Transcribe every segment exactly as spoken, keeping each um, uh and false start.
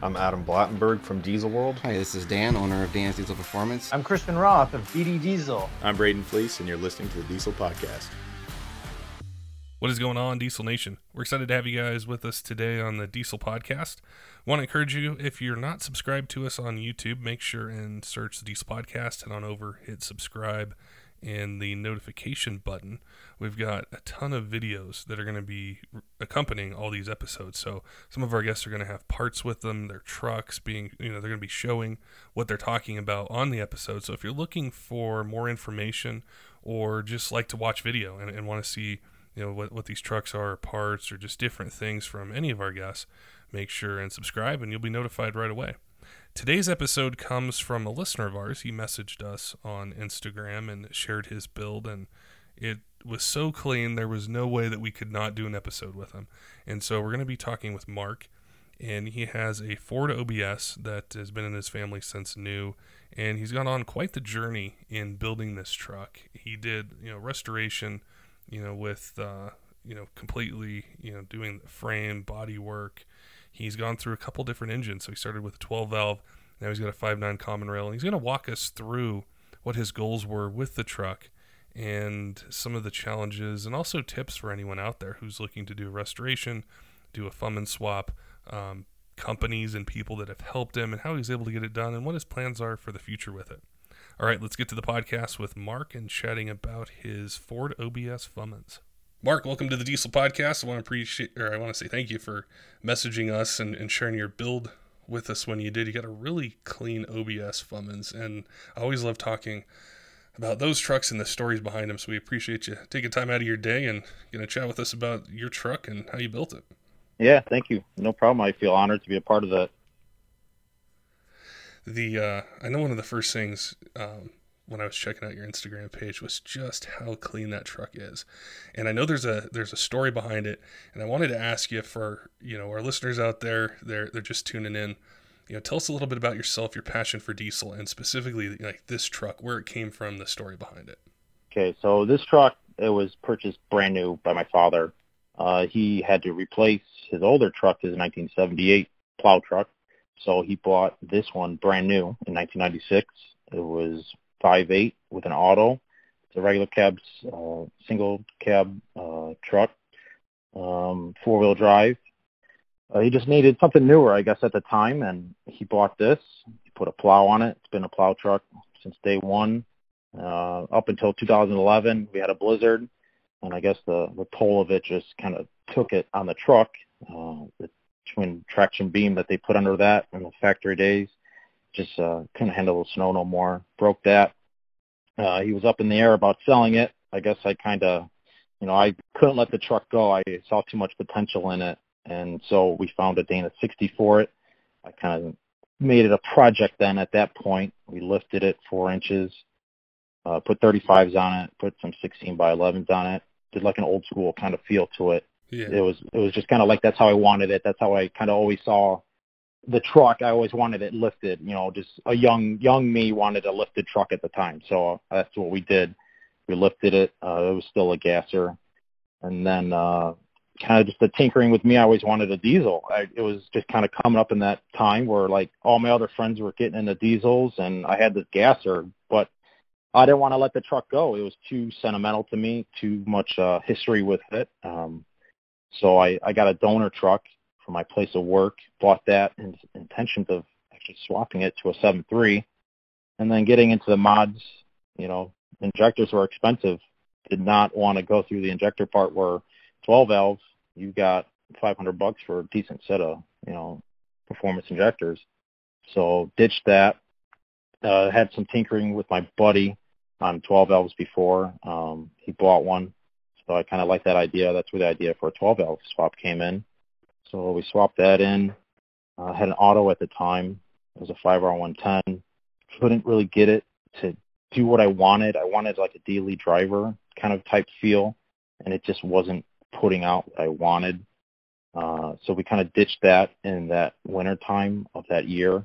I'm Adam Blattenberg from Diesel World. Hi, this is Dan, owner of Dan's Diesel Performance. I'm Kristen Roth of B D Diesel. I'm Braden Fleece, and you're listening to The Diesel Podcast. What is going on, Diesel Nation? We're excited to have you guys with us today on The Diesel Podcast. I want to encourage you, if you're not subscribed to us on YouTube, make sure and search The Diesel Podcast, head on over, hit subscribe, and the notification button. We've got a ton of videos that are going to be accompanying all these episodes. So some of our guests are going to have parts with them, their trucks being, you know, they're going to be showing what they're talking about on the episode. So if you're looking for more information or just like to watch video and, and want to see, you know, what, what these trucks are, parts, or just different things from any of our guests, make sure and subscribe and you'll be notified right away. Today's episode comes from a listener of ours. He messaged us on Instagram and shared his build, and it was so clean, there was no way that we could not do an episode with him. And so we're going to be talking with Mark, and he has a Ford O B S that has been in his family since new, and he's gone on quite the journey in building this truck. He did, you know, restoration, you know, with, uh, you know, completely, you know, doing the frame, body work. He's gone through a couple different engines. So he started with a twelve valve. Now he's got a five point nine common rail. And he's going to walk us through what his goals were with the truck and some of the challenges, and also tips for anyone out there who's looking to do restoration, do a Fummins swap, um, companies and people that have helped him, and how he's able to get it done and what his plans are for the future with it. All right, let's get to the podcast with Mark and chatting about his Ford O B S Fummins. Mark, welcome to the Diesel Podcast. I want to appreciate, or I want to say thank you for messaging us and, and sharing your build with us when you did. You got a really clean O B S Fummins, and I always love talking about those trucks and the stories behind them. So we appreciate you taking time out of your day and going to chat with us about your truck and how you built it. Yeah, thank you. No problem. I feel honored to be a part of that. The uh, I know one of the first things. Um, when I was checking out your Instagram page was just how clean that truck is. And I know there's a, there's a story behind it. And I wanted to ask you, for, you know, our listeners out there, they're, they're just tuning in, you know, tell us a little bit about yourself, your passion for diesel, and specifically like this truck, where it came from, the story behind it. Okay. So this truck, it was purchased brand new by my father. Uh, he had to replace his older truck, his nineteen seventy-eight plow truck. So he bought this one brand new in nineteen ninety-six. It was five eight with an auto. It's a regular cab, uh, single cab uh, truck, um, four-wheel drive. Uh, he just needed something newer, I guess, at the time, and he bought this. He put a plow on it. It's been a plow truck since day one. Uh, up until two thousand eleven, we had a blizzard, and I guess the, the toll of it just kind of took it on the truck. Uh, the twin traction beam that they put under that in the factory days, just uh, couldn't handle the snow no more, broke that. Uh, he was up in the air about selling it. I guess I kind of, you know, I couldn't let the truck go. I saw too much potential in it, and so we found a Dana sixty for it. I kind of made it a project then at that point. We lifted it four inches, uh, put thirty-fives on it, put some sixteen by elevens on it, did like an old school kind of feel to it. Yeah. It was, it was just kind of like that's how I wanted it. That's how I kind of always saw the truck. I always wanted it lifted, you know, just a young, young me wanted a lifted truck at the time. So that's what we did. We lifted it. Uh, it was still a gasser. And then uh, kind of just the tinkering with me, I always wanted a diesel. I, it was just kind of coming up in that time where like all my other friends were getting into diesels and I had this gasser, but I didn't want to let the truck go. It was too sentimental to me, too much uh, history with it. Um, so I, I got a donor truck from my place of work, bought that in intentions of actually swapping it to a seven three, and then getting into the mods. You know, injectors were expensive. Did not want to go through the injector part where twelve valve, you got five hundred bucks for a decent set of, you know, performance injectors. So ditched that. Uh, had some tinkering with my buddy on twelve valves before. Um, he bought one. So I kind of like that idea. That's where the idea for a twelve valve swap came in. So we swapped that in, I uh, had an auto at the time. It was a five R one ten. Couldn't really get it to do what I wanted. I wanted like a daily driver kind of type feel, and it just wasn't putting out what I wanted. Uh, so we kind of ditched that in that winter time of that year,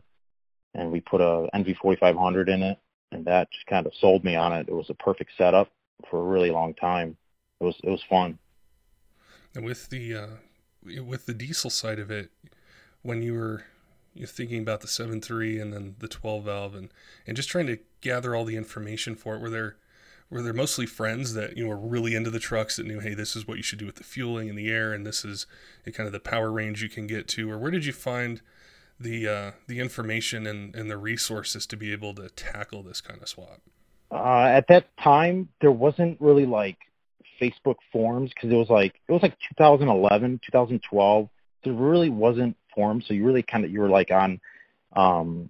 and we put a N V forty-five hundred in it, and that just kind of sold me on it. It was a perfect setup for a really long time. It was it was fun. And with the uh, with the diesel side of it, when you were you're thinking about the seven point three and then the twelve valve and, and just trying to gather all the information for it, were there were there mostly friends that, you know, were really into the trucks that knew, hey, this is what you should do with the fueling and the air, and this is kind of the power range you can get to? Or where did you find the uh, the information and, and the resources to be able to tackle this kind of swap? Uh, at that time, there wasn't really like Facebook forums, because it was like it was like two thousand eleven, two thousand twelve. There really wasn't forums, so you really kind of you were like on um,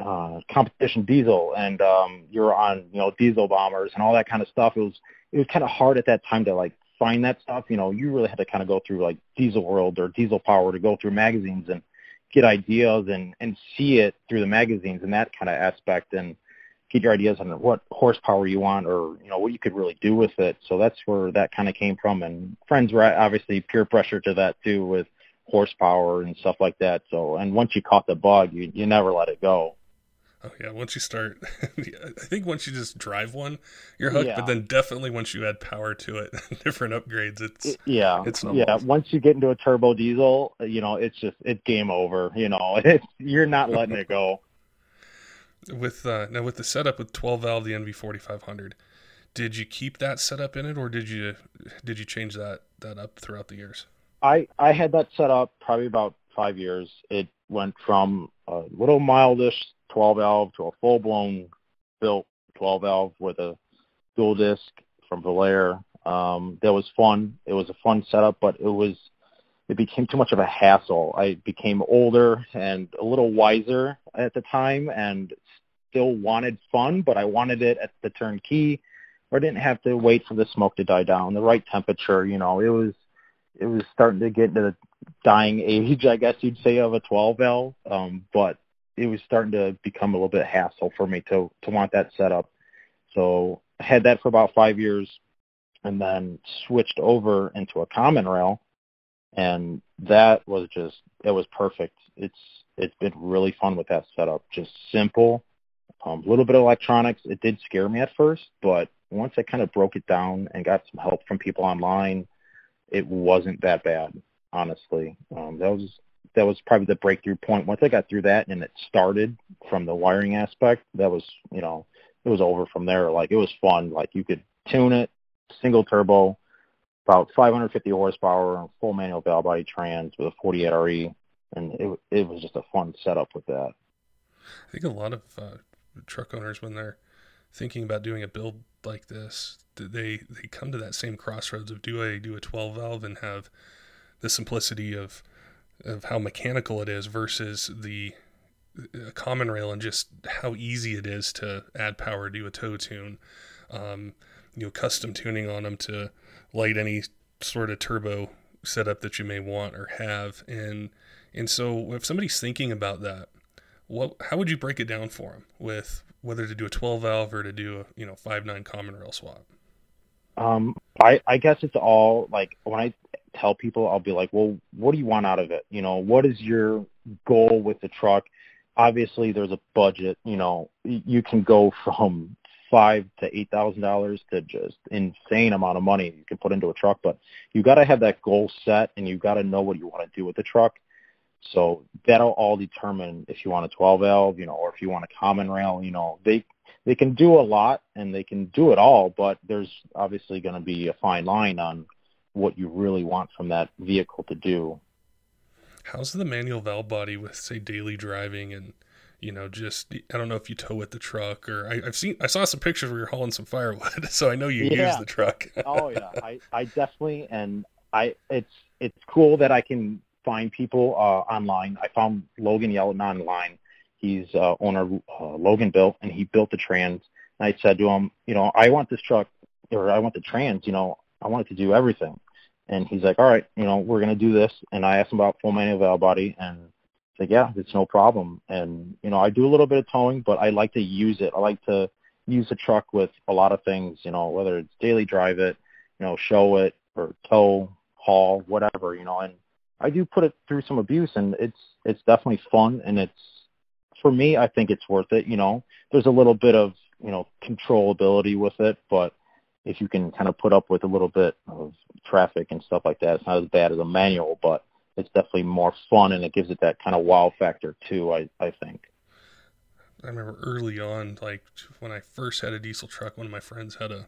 uh, competition diesel, and um, you're on you know diesel bombers and all that kind of stuff. It was it was kind of hard at that time to like find that stuff. You know, you really had to kind of go through like Diesel World or Diesel Power to go through magazines and get ideas and, and see it through the magazines and that kind of aspect, and get your ideas on what horsepower you want or, you know, what you could really do with it. So that's where that kind of came from. And friends were obviously peer pressure to that too with horsepower and stuff like that. So, and once you caught the bug, you, you never let it go. Oh yeah. Once you start, I think once you just drive one, you're hooked, yeah. But then definitely once you add power to it, different upgrades, it's, it, yeah. It's yeah. Once you get into a turbo diesel, you know, it's just, it's game over, you know, it's, you're not letting it go. With uh, now with the setup with twelve valve the N V forty-five hundred, did you keep that setup in it, or did you did you change that that up throughout the years? I, I had that set up probably about five years. It went from a little mildish twelve valve to a full blown built twelve valve with a dual disc from Valair. Um, that was fun. It was a fun setup, but it was it became too much of a hassle. I became older and a little wiser at the time, and still wanted fun, but I wanted it at the turnkey where I didn't have to wait for the smoke to die down, the right temperature. You know, it was, it was starting to get into the dying age, I guess you'd say, of a twelve valve. Um, but it was starting to become a little bit hassle for me to, to want that setup. So I had that for about five years and then switched over into a common rail. And that was just, it was perfect. It's, it's been really fun with that setup. Just simple, a um, little bit of electronics. It did scare me at first, but once I kind of broke it down and got some help from people online, it wasn't that bad, honestly. Um, that was, that was probably the breakthrough point. Once I got through that and it started from the wiring aspect, that was, you know, it was over from there. Like, it was fun. Like, you could tune it, single turbo, about five hundred fifty horsepower, full manual valve body trans with a forty-eight R E, and it it was just a fun setup with that. I think a lot of uh, truck owners, when they're thinking about doing a build like this, they they come to that same crossroads of, do I do a twelve valve and have the simplicity of of how mechanical it is versus the uh, common rail and just how easy it is to add power, do a tow tune, um, you know, custom tuning on them to light any sort of turbo setup that you may want or have. And and so if somebody's thinking about that, what how would you break it down for them with whether to do a twelve valve or to do a, you know, five point nine common rail swap? Um, I, I guess it's all like, when I tell people, I'll be like, well, what do you want out of it? You know, what is your goal with the truck? Obviously there's a budget. You know, you can go from five to eight thousand dollars to just insane amount of money you can put into a truck, but you got to have that goal set and you got to know what you want to do with the truck. So that'll all determine if you want a twelve valve, you know, or if you want a common rail. You know, they they can do a lot and they can do it all, but there's obviously going to be a fine line on what you really want from that vehicle to do. How's the manual valve body with, say, daily driving and, you know, just, I don't know if you tow with the truck, or I, I've seen, I saw some pictures where you're hauling some firewood, so I know you yeah. use the truck. Oh yeah, I, I definitely, and I, it's, it's cool that I can find people uh, online. I found Logan Yellen online. He's uh, owner uh, Logan Built, and he built the trans. And I said to him, you know, I want this truck, or I want the trans, you know, I want it to do everything. And he's like, all right, you know, we're going to do this. And I asked him about full manual valve body, and It's like, yeah, it's no problem. And, you know, I do a little bit of towing, but I like to use it. I like to use the truck with a lot of things, you know, whether it's daily drive it, you know, show it or tow, haul, whatever, you know. And I do put it through some abuse, and it's it's definitely fun, and it's, for me, I think it's worth it, you know. There's a little bit of, you know, controllability with it, but if you can kind of put up with a little bit of traffic and stuff like that, it's not as bad as a manual, but it's definitely more fun, and it gives it that kind of wow factor too, I, I think. I remember early on, like when I first had a diesel truck, one of my friends had a,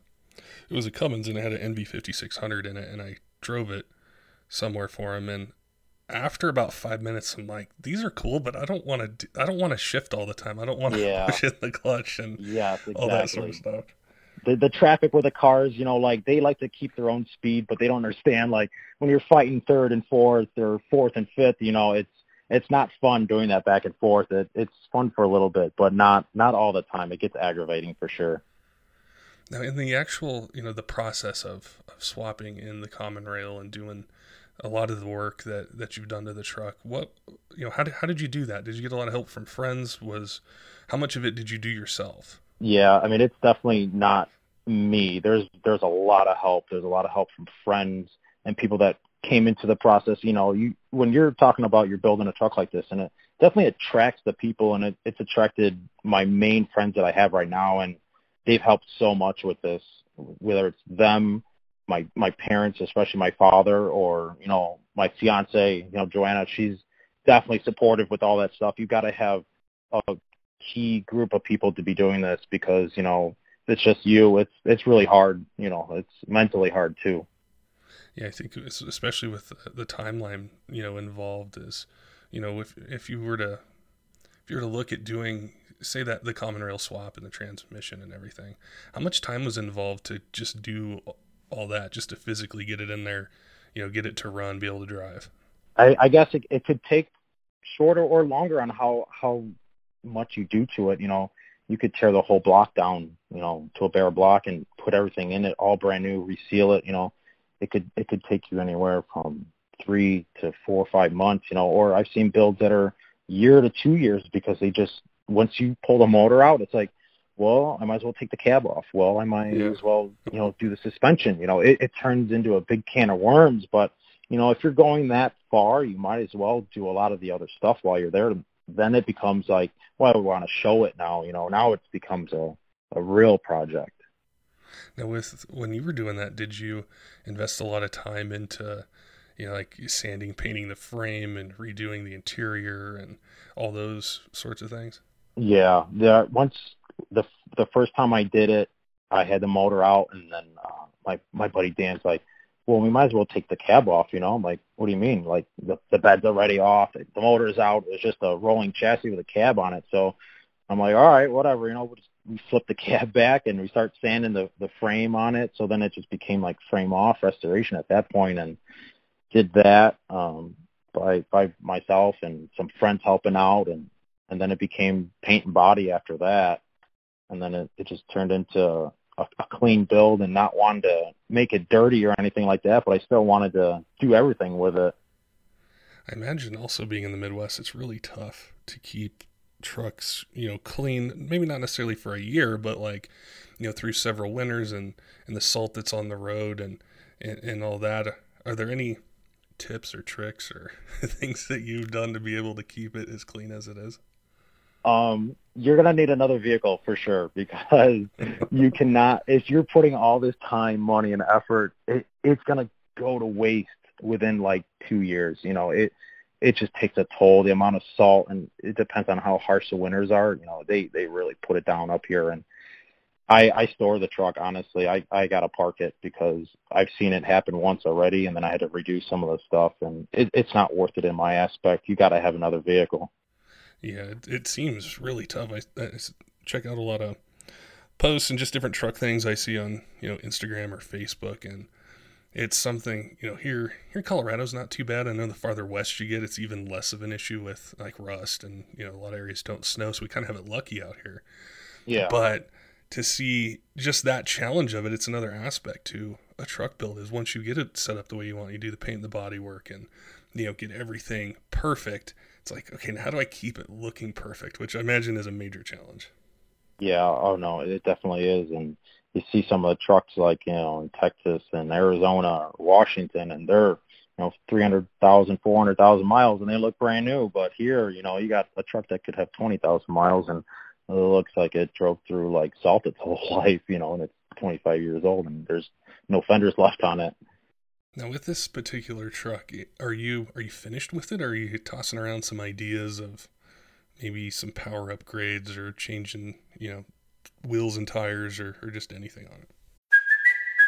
it was a Cummins, and it had an N V fifty-six hundred in it, and I drove it somewhere for him, and after about five minutes, I'm like, these are cool, but I don't want to, I don't want to shift all the time. I don't want to yeah. push in the clutch and yeah, exactly. all that sort of stuff. The, the traffic with the cars, you know, like they like to keep their own speed, but they don't understand, like when you're fighting third and fourth or fourth and fifth, you know, it's, it's not fun doing that back and forth. It, it's fun for a little bit, but not, not all the time. It gets aggravating for sure. Now in the actual, you know, the process of, of swapping in the common rail and doing a lot of the work that, that you've done to the truck, what, you know, how did, how did you do that? Did you get a lot of help from friends? Was, how much of it did you do yourself? Yeah. I mean, it's definitely not me. There's, there's a lot of help. There's a lot of help from friends and people that came into the process. You know, you, when you're talking about you're building a truck like this, and it definitely attracts the people, and it, it's attracted my main friends that I have right now. And they've helped so much with this, whether it's them, my my parents, especially my father, or, you know, my fiance, you know, Joanna, she's definitely supportive with all that stuff. You got to have a key group of people to be doing this, because, you know, it's just you. It's it's really hard. You know, it's mentally hard too. Yeah, I think especially with the timeline, you know, involved is, you know, if if you were to if you were to look at doing, say, that the common rail swap and the transmission and everything, how much time was involved to just do all that, just to physically get it in there, you know, get it to run, be able to drive? I, I guess it, it could take shorter or longer on how, how much you do to it. You know, you could tear the whole block down, you know, to a bare block and put everything in it, all brand new, reseal it. You know, it could, it could take you anywhere from three to four or five months, you know, or I've seen builds that are year to two years because they just, once you pull the motor out, it's like, well, I might as well take the cab off. Well, I might yeah. as well, you know, do the suspension. You know, it, it turns into a big can of worms. But, you know, if you're going that far, you might as well do a lot of the other stuff while you're there. Then it becomes like, well, we want to show it now. You know, now it becomes a, a real project. Now, with when you were doing that, did you invest a lot of time into, you know, like sanding, painting the frame and redoing the interior and all those sorts of things? Yeah. Yeah. Once... The the first time I did it, I had the motor out, and then uh, my my buddy Dan's like, well, we might as well take the cab off, you know? I'm like, what do you mean? Like, the, the bed's already off, the motor's out, it's just a rolling chassis with a cab on it. So I'm like, all right, whatever, you know, we'll just, we flip the cab back, and we start sanding the, the frame on it. So then it just became like frame off restoration at that point, and did that um, by by myself and some friends helping out, and, and then it became paint and body after that. And then it, it just turned into a, a clean build, and not wanting to make it dirty or anything like that, but I still wanted to do everything with it. I imagine also being in the Midwest, it's really tough to keep trucks, you know, clean, maybe not necessarily for a year, but like, you know, through several winters and, and the salt that's on the road and, and, and all that. Are there any tips or tricks or things that you've done to be able to keep it as clean as it is? Um, you're going to need another vehicle for sure, because you cannot, if you're putting all this time, money, and effort, it, it's going to go to waste within like two years. You know, it, it just takes a toll, the amount of salt, and it depends on how harsh the winters are. You know, they, they really put it down up here, and I, I store the truck. Honestly, I, I got to park it, because I've seen it happen once already. And then I had to redo some of the stuff, and it, it's not worth it in my aspect. You got to have another vehicle. Yeah, it, it seems really tough. I, I check out a lot of posts and just different truck things I see on, you know, Instagram or Facebook, and it's something, you know, here here in Colorado's not too bad. I know the farther west you get, it's even less of an issue with like rust, and, you know, a lot of areas don't snow, so we kind of have it lucky out here. Yeah. But to see just that challenge of it, it's another aspect to a truck build, is once you get it set up the way you want, you do the paint and the body work, and, you know, get everything perfect, it's like, okay, now how do I keep it looking perfect, which I imagine is a major challenge. Yeah, oh no, it definitely is. And you see some of the trucks like, you know, in Texas and Arizona, Washington, and they're, you know, three hundred thousand, four hundred thousand miles, and they look brand new. But here, you know, you got a truck that could have twenty thousand miles, and it looks like it drove through, like, salt its whole life, you know, and it's twenty-five years old, and there's no fenders left on it. Now, with this particular truck, are you are you finished with it, or are you tossing around some ideas of maybe some power upgrades or changing, you know, wheels and tires, or, or just anything on it?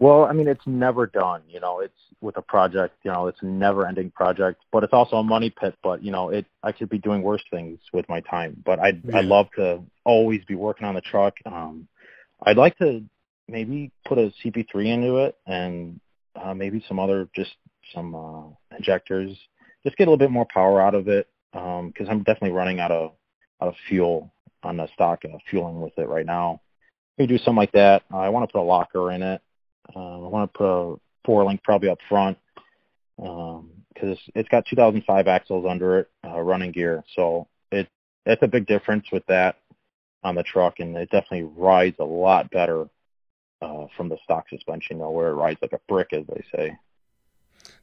Well, I mean, it's never done, you know, it's with a project, you know, it's a never ending project, but it's also a money pit. But, you know, it, I could be doing worse things with my time, but I'd, yeah. I'd love to always be working on the truck. Um, I'd like to maybe put a C P three into it, and uh, maybe some other, just some uh, injectors, just get a little bit more power out of it. Um, cause I'm definitely running out of, out of fuel on the stock and fueling with it right now. Maybe do something like that. Uh, I want to put a locker in it. Uh, I want to put a four-link probably up front, because um, it's, it's got two thousand five axles under it, uh, running gear. So it that's a big difference with that on the truck, and it definitely rides a lot better uh, from the stock suspension, you know, where it rides like a brick, as they say.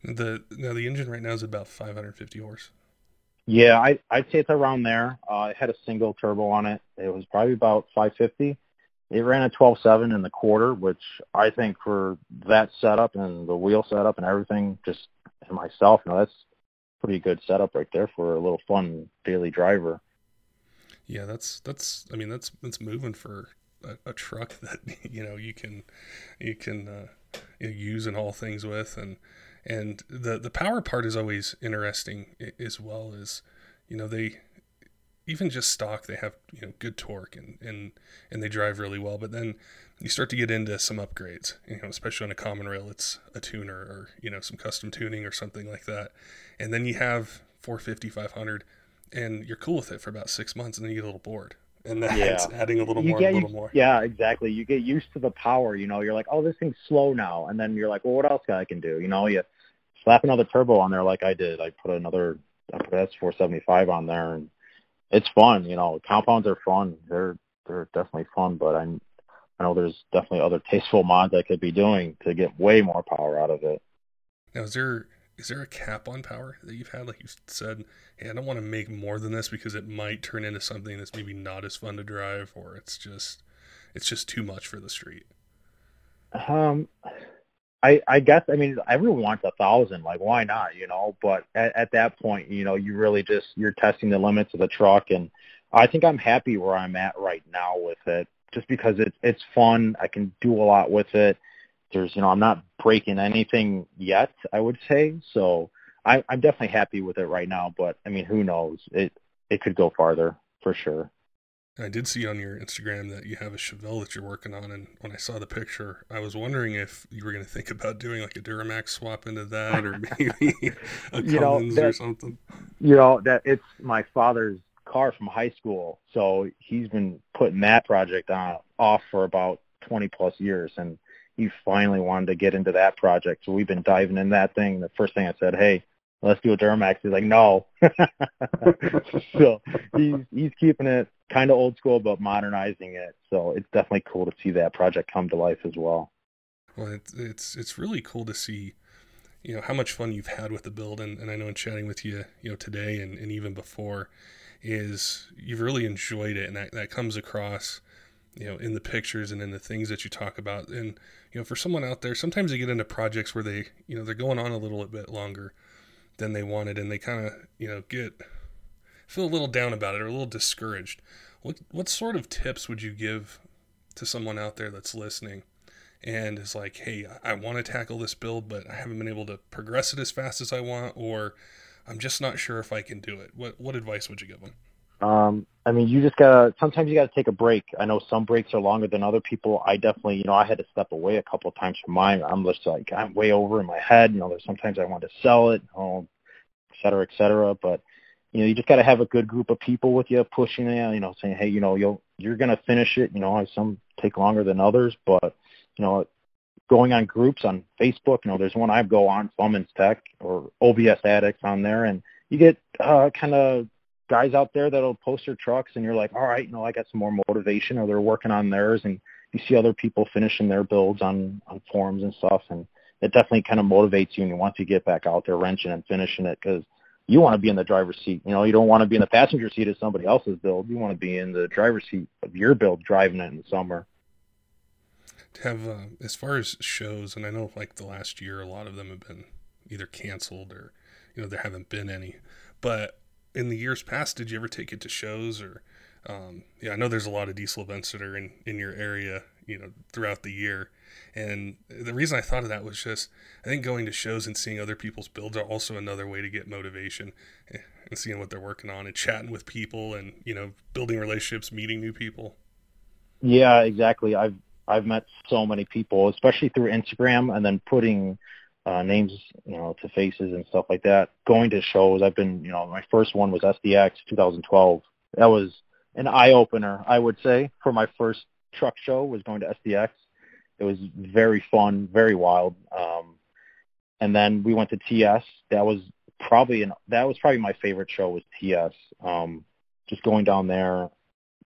The Now, the engine right now is about five hundred fifty horse. Yeah, I, I'd say it's around there. Uh, it had a single turbo on it. It was probably about five fifty. It ran a twelve seven in the quarter, which I think for that setup and the wheel setup and everything, just and myself, you know, that's pretty good setup right there for a little fun daily driver. Yeah, that's that's. I mean, that's that's moving for a, a truck that, you know, you can you can uh, you know, use in all things with, and and the the power part is always interesting as well. As you know, they. Even just stock, they have, you know, good torque and, and, and they drive really well. But then you start to get into some upgrades, you know, especially on a common rail, it's a tuner or, you know, some custom tuning or something like that. And then you have four fifty, five hundred, and you're cool with it for about six months, and then you get a little bored. And then yeah. It's adding a little you more, get, and a little more. Yeah, exactly. You get used to the power, you know, you're like, oh, this thing's slow now. And then you're like, well, what else I can do? You know, you slap another turbo on there like I did. I put another, I put S four seventy-five on there, and it's fun, you know. Compounds are fun. They're they're definitely fun, but I I know there's definitely other tasteful mods I could be doing to get way more power out of it. Now, is there is there a cap on power that you've had? Like you said, hey, I don't want to make more than this because it might turn into something that's maybe not as fun to drive, or it's just it's just too much for the street. Um, I I guess I mean everyone wants a thousand, like why not, you know? But at, at that point, you know, you really just you're testing the limits of the truck, and I think I'm happy where I'm at right now with it, just because it's it's fun. I can do a lot with it. There's you know I'm not breaking anything yet, I would say, so I, I'm definitely happy with it right now. But I mean, who knows? It it could go farther for sure. I did see on your Instagram that you have a Chevelle that you're working on, and when I saw the picture, I was wondering if you were going to think about doing like a Duramax swap into that, or maybe a you Cummins know, that, or something. You know, that it's my father's car from high school, so he's been putting that project on off for about twenty plus years, and he finally wanted to get into that project. So we've been diving in that thing. The first thing I said, hey, let's do a Duramax. He's like, no. So he's, he's keeping it kind of old school, but modernizing it. So it's definitely cool to see that project come to life as well. Well, it's it's, it's really cool to see, you know, how much fun you've had with the build. And, and I know in chatting with you, you know, today and, and even before, is you've really enjoyed it. And that, that comes across, you know, in the pictures and in the things that you talk about. And, you know, for someone out there, sometimes they get into projects where they, you know, they're going on a little bit longer than they wanted, and they kind of, you know, get feel a little down about it or a little discouraged. What what sort of tips would you give to someone out there that's listening and is like, hey, I want to tackle this build, but I haven't been able to progress it as fast as I want, or I'm just not sure if I can do it. What what advice would you give them? Um, I mean, you just gotta, sometimes you gotta take a break. I know some breaks are longer than other people. I definitely, you know, I had to step away a couple of times from mine. I'm just like, I'm way over in my head. You know, there's sometimes I want to sell it, oh, et cetera, et cetera. But, you know, you just gotta have a good group of people with you pushing you, you know, saying, hey, you know, you'll, you're going to finish it. You know, some take longer than others, but, you know, going on groups on Facebook, you know, there's one I go on, Fummins Tech or O B S Addicts on there, and you get uh, kind of guys out there that'll post their trucks, and you're like, all right, you know, I got some more motivation, or they're working on theirs, and you see other people finishing their builds on, on forums and stuff, and it definitely kind of motivates you, and you want to get back out there wrenching and finishing it, because you want to be in the driver's seat. You know, you don't want to be in the passenger seat of somebody else's build. You want to be in the driver's seat of your build, driving it in the summer. To have, uh, as far as shows, and I know like the last year, a lot of them have been either canceled or, you know, there haven't been any, but in the years past, did you ever take it to shows or, um, yeah, I know there's a lot of diesel events that are in, in your area, you know, throughout the year. And the reason I thought of that was just, I think going to shows and seeing other people's builds are also another way to get motivation and seeing what they're working on and chatting with people and, you know, building relationships, meeting new people. Yeah, exactly. I've, I've met so many people, especially through Instagram, and then putting uh, names, you know, to faces and stuff like that, going to shows. I've been, you know, my first one was S D X twenty twelve. That was an eye opener, I would say, for my first truck show, was going to S D X. It was very fun, very wild. Um, and then we went to T S. That was probably an, that was probably my favorite show was T S. Um, just going down there,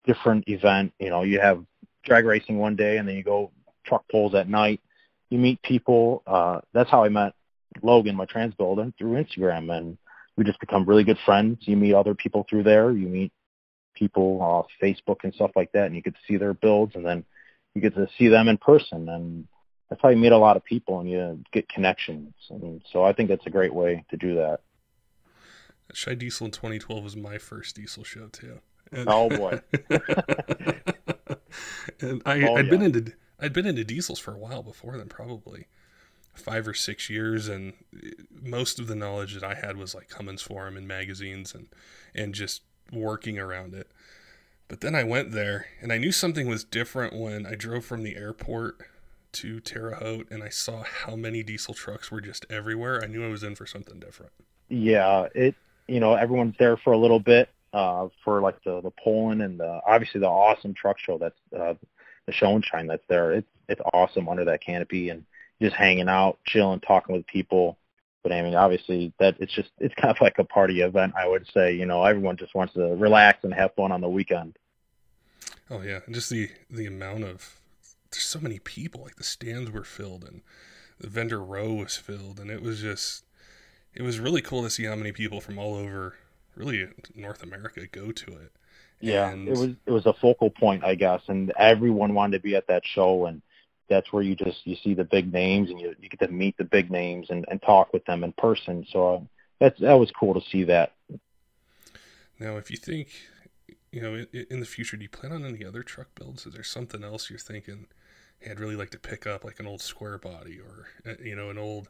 different event. You know, you have drag racing one day, and then you go truck pulls at night. You meet people. Uh, that's how I met Logan, my trans builder, through Instagram, and we just become really good friends. You meet other people through there. You meet people off Facebook and stuff like that, and you get to see their builds, and then you get to see them in person, and that's how you meet a lot of people and you get connections. And so I think that's a great way to do that. Scheid Diesel in twenty twelve was my first diesel show too. And oh boy. and I, oh, I'd yeah. been into, I'd been into diesels for a while before then, probably five or six years. And most of the knowledge that I had was like Cummins forum and magazines and, and just working around it. But then I went there, and I knew something was different when I drove from the airport to Terre Haute, and I saw how many diesel trucks were just everywhere. I knew I was in for something different. Yeah, it. You know, everyone's there for a little bit uh, for like the, the Poland and the obviously the awesome truck show that's uh, the show and shine that's there. It's it's awesome under that canopy and just hanging out, chilling, talking with people. But I mean, obviously, that it's just it's kind of like a party event, I would say. You know, everyone just wants to relax and have fun on the weekend. Oh yeah, and just the the amount of there's so many people. Like the stands were filled, and the vendor row was filled, and it was just it was really cool to see how many people from all over, really North America, go to it. Yeah, and it was it was a focal point, I guess, and everyone wanted to be at that show. And that's where you just, you see the big names and you, you get to meet the big names and, and talk with them in person. So that's, that was cool to see that. Now, if you think, you know, in, in the future, do you plan on any other truck builds? Is there something else you're thinking, hey, I'd really like to pick up, like an old square body or, you know, an old,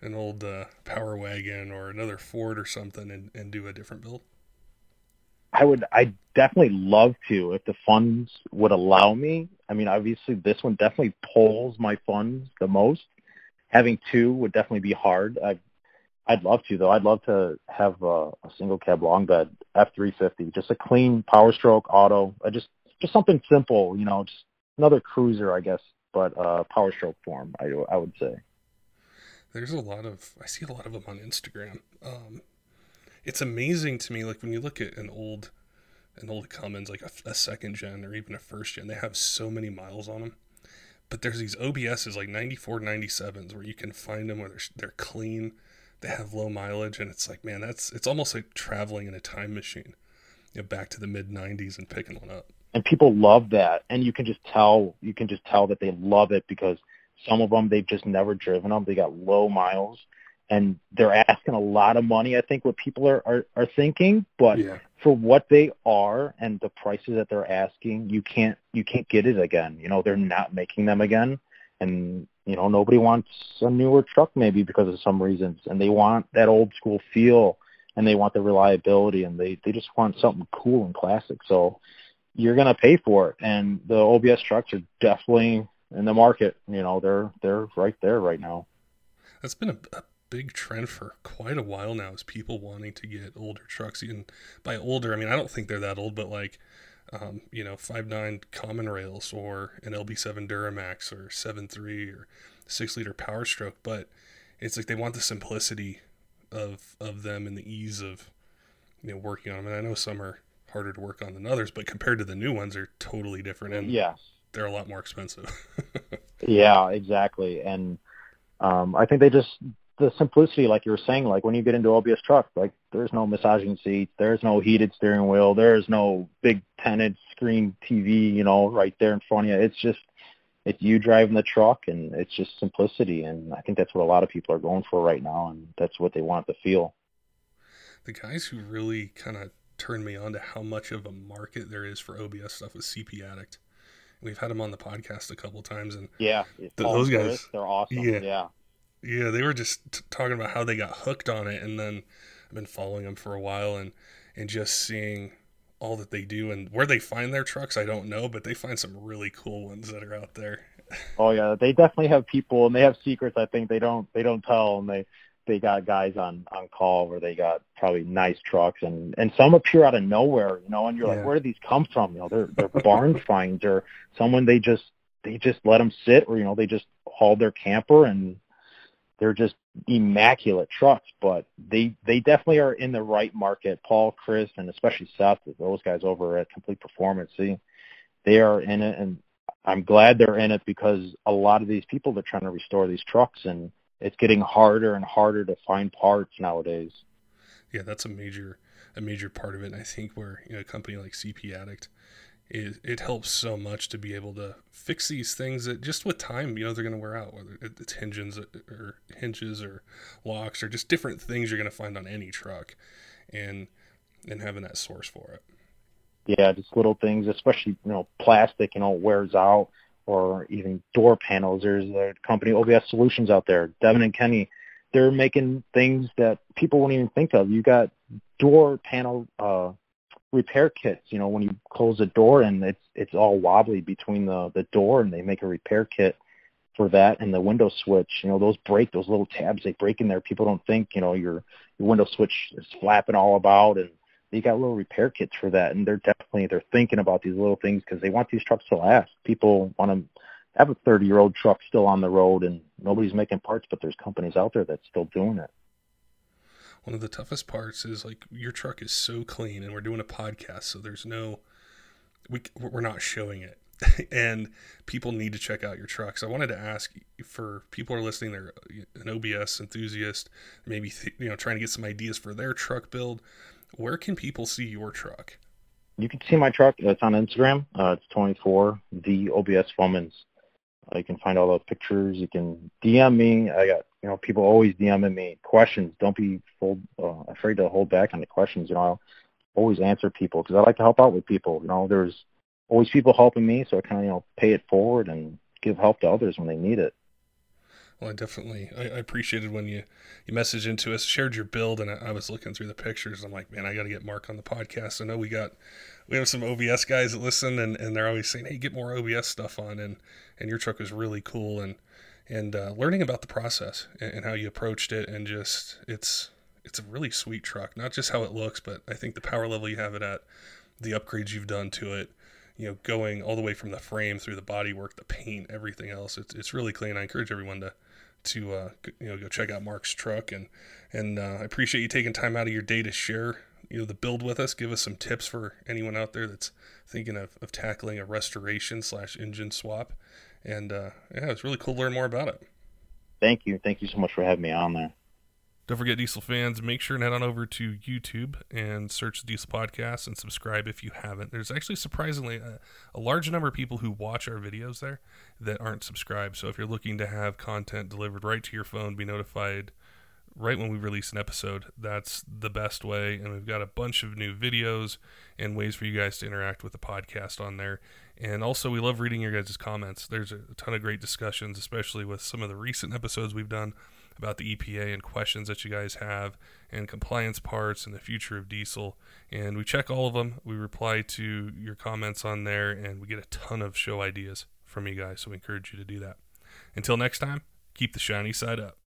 an old uh, Power Wagon or another Ford or something and, and do a different build? I would, I definitely love to, if the funds would allow me. I mean, obviously this one definitely pulls my funds the most. Having two would definitely be hard. I, I'd love to though. I'd love to have a, a single cab long bed F three fifty, just a clean Powerstroke auto, uh, just, just something simple, you know, just another cruiser, I guess, but uh Powerstroke form, I, I would say. There's a lot of, I see a lot of them on Instagram. Um, It's amazing to me, like when you look at an old, an old Cummins, like a, a second gen or even a first gen, they have so many miles on them. But there's these O B Ss like ninety-four, ninety-sevens where you can find them where they're, they're clean, they have low mileage, and it's like, man, that's it's almost like traveling in a time machine, you know, back to the mid nineties and picking one up. And people love that, and you can just tell, you can just tell that they love it because some of them they've just never driven them, they got low miles. And they're asking a lot of money, I think, what people are, are, are thinking. But yeah. For what they are and the prices that they're asking, you can't you can't get it again. You know, they're not making them again. And, you know, nobody wants a newer truck maybe because of some reasons. And they want that old school feel. and they want the reliability, and they, they just want something cool and classic. So you're going to pay for it. And the O B S trucks are definitely in the market. You know, they're, they're right there right now. That's been a, a big trend for quite a while now, is people wanting to get older trucks. And by older, I mean, I don't think they're that old, but like, um, you know, five nine common rails or an L B seven Duramax or seven three or six liter Powerstroke. But it's like, they want the simplicity of, of them and the ease of, you know, working on them. And I know some are harder to work on than others, but compared to the new ones, they're totally different, and yeah, they're a lot more expensive. Yeah, exactly. And um, I think they just, the simplicity, like you were saying, like when you get into O B S truck, like there's no massaging seats, there's no heated steering wheel, there's no big ten inch screen T V, you know, right there in front of you. It's just, it's you driving the truck, and it's just simplicity. And I think that's what a lot of people are going for right now, and that's what they want to feel. The guys who really kind of turned me on to how much of a market there is for O B S stuff was CPAddict. We've had them on the podcast a couple of times, and yeah, th- those guys, they're awesome. Yeah, yeah, yeah they were just t- talking about how they got hooked on it, and then I've been following them for a while, and and just seeing all that they do and where they find their trucks, I don't know, but they find some really cool ones that are out there. Oh yeah, they definitely have people, and they have secrets. I think they don't they don't tell, and they they got guys on on call where they got probably nice trucks, and and some appear out of nowhere, you know, and you're yeah. like, where do these come from? You know, they're, they're barn finds, or someone they just they just let them sit, or you know, they just hauled their camper, and they're just immaculate trucks. But they they definitely are in the right market. Paul, Chris, and especially Seth, those guys over at Complete Performance, see, they are in it, and I'm glad they're in it, because a lot of these people, they're trying to restore these trucks, and it's getting harder and harder to find parts nowadays. Yeah, that's a major a major part of it. And I think where, you know, a company like CPAddict, it, it helps so much to be able to fix these things that just with time, you know, they're going to wear out, whether it's hinges or hinges or locks or just different things you're going to find on any truck, and and having that source for it. Yeah, just little things, especially, you know, plastic, you know, wears out, or even door panels. There's a company, O B S Solutions, out there, Devin and Kenny. They're making things that people wouldn't even think of. You got door panel uh, repair kits. You know, when you close a door and it's it's all wobbly between the, the door, and they make a repair kit for that, and the window switch. You know, those break, those little tabs, they break in there. People don't think, you know, your, your window switch is flapping all about, and they got little repair kits for that, and they're definitely they're thinking about these little things, because they want these trucks to last. People want to have a thirty-year-old truck still on the road, and nobody's making parts, but there's companies out there that's still doing it. One of the toughest parts is, like, your truck is so clean, and we're doing a podcast, so there's no we we're not showing it, and people need to check out your trucks. I wanted to ask, for people who are listening, they're an O B S enthusiast, maybe th- you know trying to get some ideas for their truck build. Where can people see your truck? You can see my truck. It's on Instagram. Uh, it's twenty-four the O B S woman's. Uh, you can find all the pictures. You can D M me. I got, you know, people always DMing me questions. Don't be full, uh, afraid to hold back on the questions. You know, I'll always answer people, because I like to help out with people. You know, there's always people helping me, so I kind of, you know, pay it forward and give help to others when they need it. Well, I definitely, I, I appreciated when you, you messaged into us, shared your build, and I, I was looking through the pictures. I'm like, man, I got to get Mark on the podcast. I know we got, we have some O B S guys that listen, and, and they're always saying, hey, get more O B S stuff on. And, and your truck was really cool, and, and uh, learning about the process and, and how you approached it. And just, it's, it's a really sweet truck, not just how it looks, but I think the power level you have it at, the upgrades you've done to it, you know, going all the way from the frame through the bodywork, the paint, everything else. It's, it's really clean. I encourage everyone to, to, uh, you know, go check out Mark's truck, and, and, uh, I appreciate you taking time out of your day to share, you know, the build with us. Give us some tips for anyone out there that's thinking of, of tackling a restoration slash engine swap. And, uh, yeah, it's really cool to learn more about it. Thank you. Thank you so much for having me on there. Don't forget, Diesel fans, make sure and head on over to YouTube and search the Diesel Podcast and subscribe if you haven't. There's actually surprisingly a, a large number of people who watch our videos there that aren't subscribed. So if you're looking to have content delivered right to your phone, be notified right when we release an episode, that's the best way. And we've got a bunch of new videos and ways for you guys to interact with the podcast on there. And also, we love reading your guys' comments. There's a ton of great discussions, especially with some of the recent episodes we've done about the E P A and questions that you guys have, and compliance parts and the future of diesel. And we check all of them. We reply to your comments on there, and we get a ton of show ideas from you guys. So we encourage you to do that. Until next time, keep the shiny side up.